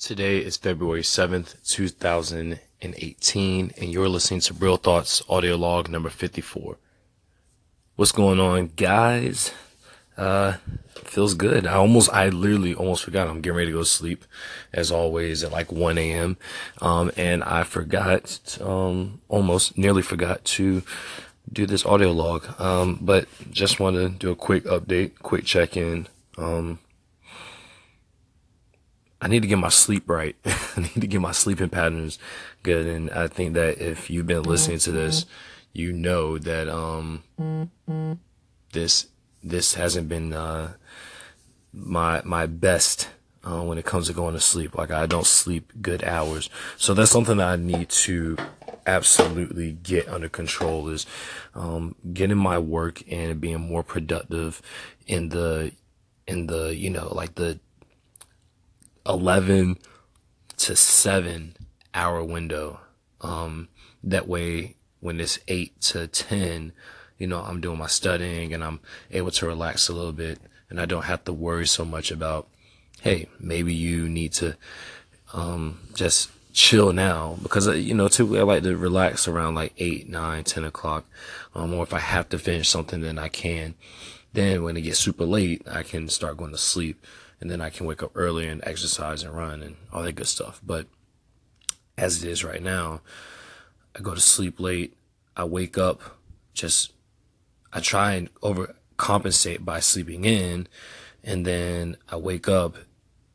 Today is February 7th, 2018, and you're listening to Real Thoughts audio log number 54. What's going on, guys? Feels good. I literally almost forgot. I'm getting ready to go to sleep, as always, at like 1 a.m. And I nearly forgot to do this audio log. But just want to do a quick update, quick check-in. I need to get my sleep right. I need to get my sleeping patterns good. And I think that if you've been listening to this, you know that this hasn't been my best when it comes to going to sleep. Like, I don't sleep good hours. So that's something that I need to absolutely get under control, is getting my work and being more productive in the you know, like the 11 to 7 hour window. That way, when it's 8 to 10, you know, I'm doing my studying and I'm able to relax a little bit, and I don't have to worry so much about, hey, maybe you need to just chill now, because, you know, typically I like to relax around like 8, 9, 10 o'clock, or if I have to finish something, then I can. Then when it gets super late, I can start going to sleep. And then I can wake up early and exercise and run and all that good stuff. But as it is right now, I go to sleep late. I wake up, I try and overcompensate by sleeping in. And then I wake up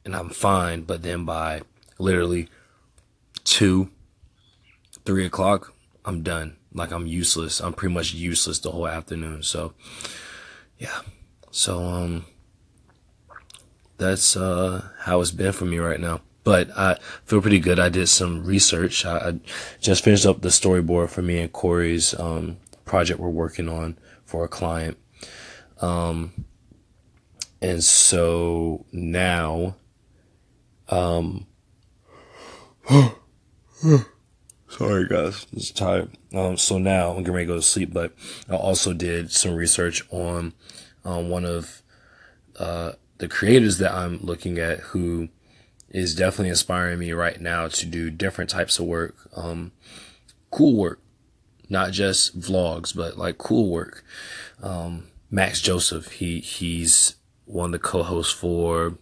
and I'm fine. But then by literally 2, 3 o'clock, I'm done. Like, I'm useless. I'm pretty much useless the whole afternoon. So, yeah. So, that's how it's been for me right now. But I feel pretty good. I did some research. I just finished up the storyboard for me and Corey's project we're working on for a client. And so now, sorry guys, I'm just tired. So now I'm getting ready to go to sleep. But I also did some research on one of the creators that I'm looking at, who is definitely inspiring me right now to do different types of work, cool work, not just vlogs, but like cool work. Max Joseph, he's one of the co-hosts for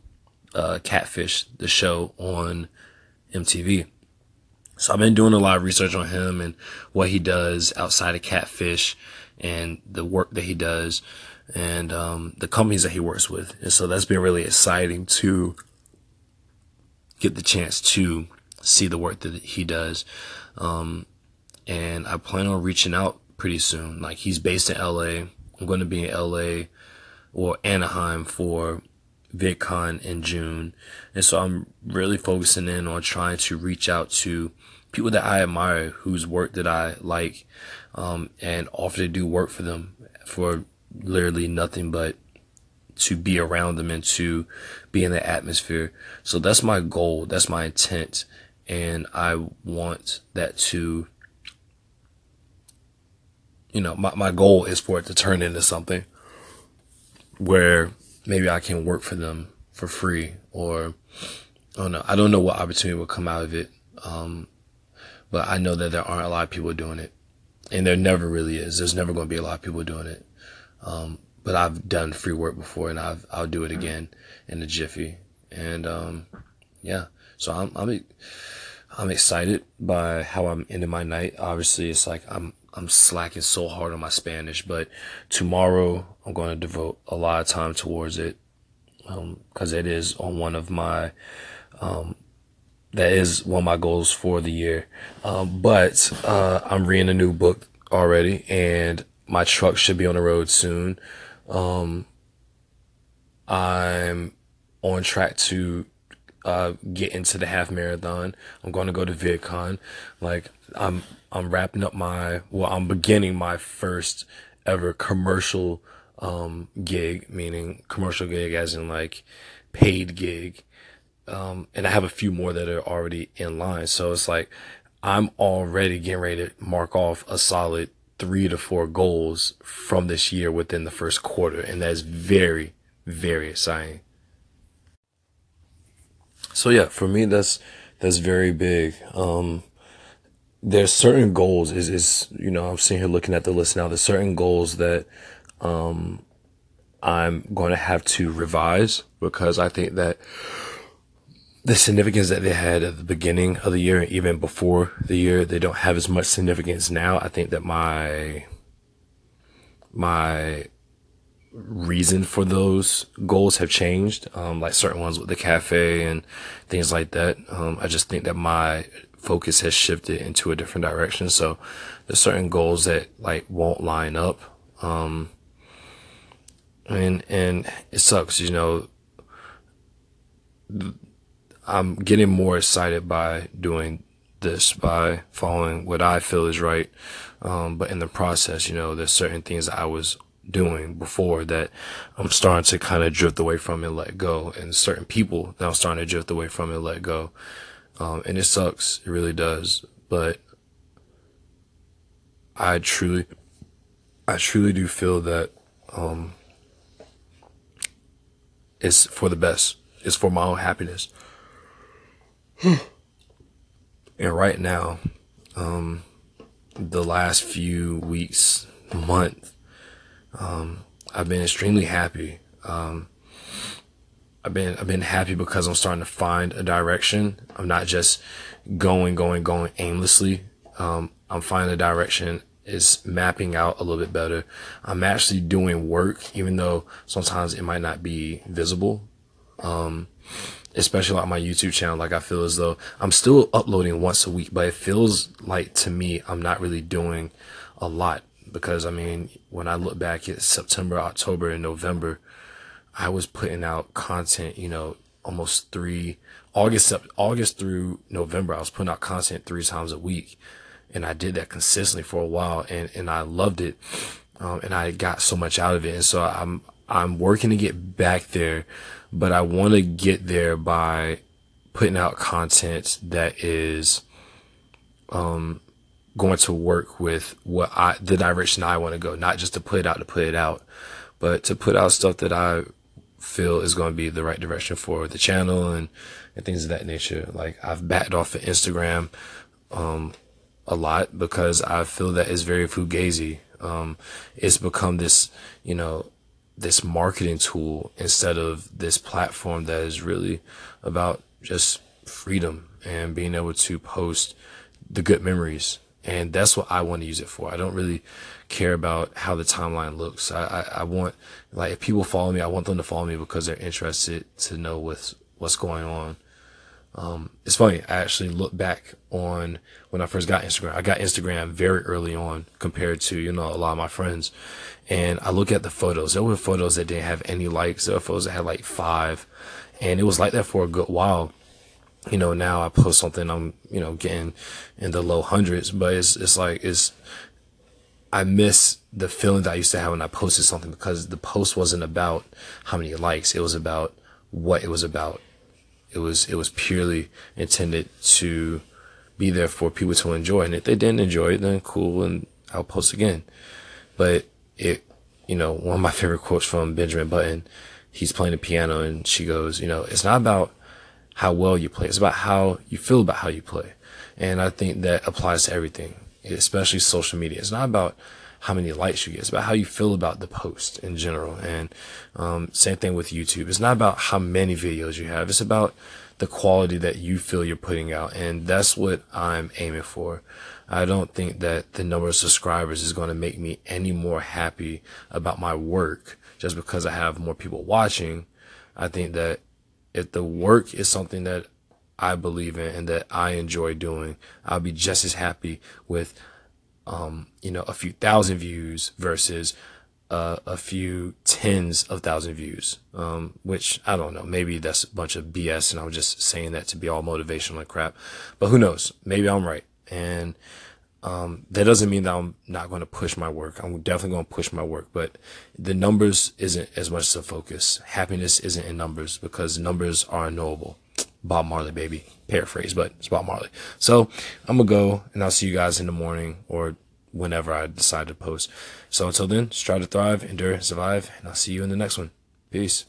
Catfish, the show on MTV. So I've been doing a lot of research on him and what he does outside of Catfish and the work that he does, and the companies that he works with. And so that's been really exciting to get the chance to see the work that he does. And I plan on reaching out pretty soon. Like, he's based in LA. I'm going to be in LA or Anaheim for VidCon in June. And so I'm really focusing in on trying to reach out to people that I admire, whose work that I like, and offer to do work for them for literally nothing but to be around them and to be in the atmosphere. So that's my goal. That's my intent. And I want that to, you know, my goal is for it to turn into something where maybe I can work for them for free, or I don't know. I don't know what opportunity will come out of it. But I know that there aren't a lot of people doing it, and there never really is. There's never going to be a lot of people doing it. But I've done free work before, and I'll do it again in a jiffy. And, yeah, so I'm excited by how I'm ending my night. Obviously, it's like, I'm slacking so hard on my Spanish, but tomorrow I'm going to devote a lot of time towards it. 'Cause it is on one of my, that is one of my goals for the year. But I'm reading a new book already, and my truck should be on the road soon. I'm on track to get into the half marathon. I'm going to go to VidCon. Like, I'm wrapping up I'm beginning my first ever commercial gig, meaning commercial gig as in like paid gig. And I have a few more that are already in line. So it's like, I'm already getting ready to mark off a solid 3 to 4 goals from this year within the first quarter. And that's very, very exciting. So yeah, for me, that's very big. There's certain goals is, you know, I'm sitting here looking at the list now. There's certain goals that, I'm going to have to revise, because I think that the significance that they had at the beginning of the year, and even before the year, they don't have as much significance now. I think that my reason for those goals have changed. Like certain ones with the cafe and things like that. I just think that my focus has shifted into a different direction. So there's certain goals that like won't line up. And it sucks, you know. I'm getting more excited by doing this, by following what I feel is right. But in the process, you know, there's certain things that I was doing before that I'm starting to kind of drift away from and let go, and certain people that I'm starting to drift away from and let go. And it sucks. It really does. But I truly do feel that, it's for the best. It's for my own happiness. And right now, the last few weeks, month, I've been extremely happy. I've been happy because I'm starting to find a direction. I'm not just going aimlessly. I'm finding a direction. It's mapping out a little bit better. I'm actually doing work, even though sometimes it might not be visible. Especially like my YouTube channel, like I feel as though I'm still uploading once a week, but it feels like to me, I'm not really doing a lot, because I mean, when I look back at September, October, and November, I was putting out content, you know, almost August through November, I was putting out content 3 times a week. And I did that consistently for a while, and I loved it. And I got so much out of it. And so I'm working to get back there, but I want to get there by putting out content that is, going to work with what the direction I want to go, not just to put it out, but to put out stuff that I feel is going to be the right direction for the channel and things of that nature. Like I've backed off of Instagram, a lot, because I feel that it's very fugazi. It's become this, you know, this marketing tool instead of this platform that is really about just freedom and being able to post the good memories. And that's what I want to use it for. I don't really care about how the timeline looks. I want, like, if people follow me, I want them to follow me because they're interested to know what's going on. It's funny. I actually look back on when I first got Instagram. I got Instagram very early on compared to, you know, a lot of my friends. And I look at the photos. There were photos that didn't have any likes. There were photos that had like 5. And it was like that for a good while. You know, now I post something, I'm, you know, getting in the low hundreds, but it's like I miss the feeling that I used to have when I posted something, because the post wasn't about how many likes. It was about what it was about. It was purely intended to be there for people to enjoy. And if they didn't enjoy it, then cool. And I'll post again. But it, you know, one of my favorite quotes from Benjamin Button, he's playing the piano and she goes, you know, it's not about how well you play. It's about how you feel about how you play. And I think that applies to everything, especially social media. It's not about how many likes you get. It's about how you feel about the post in general. And same thing with YouTube. It's not about how many videos you have. It's about the quality that you feel you're putting out. And that's what I'm aiming for. I don't think that the number of subscribers is going to make me any more happy about my work just because I have more people watching. I think that if the work is something that I believe in and that I enjoy doing, I'll be just as happy with you know, a few thousand views versus a few tens of thousand views, which I don't know, maybe that's a bunch of BS and I'm just saying that to be all motivational and crap, but who knows, maybe I'm right. And that doesn't mean that I'm not going to push my work. I'm definitely going to push my work, but the numbers isn't as much as a focus. Happiness isn't in numbers, because numbers are unknowable. Bob Marley, baby. Paraphrase, but it's Bob Marley. So I'm going to go, and I'll see you guys in the morning or whenever I decide to post. So until then, strive to thrive, endure, survive, and I'll see you in the next one. Peace.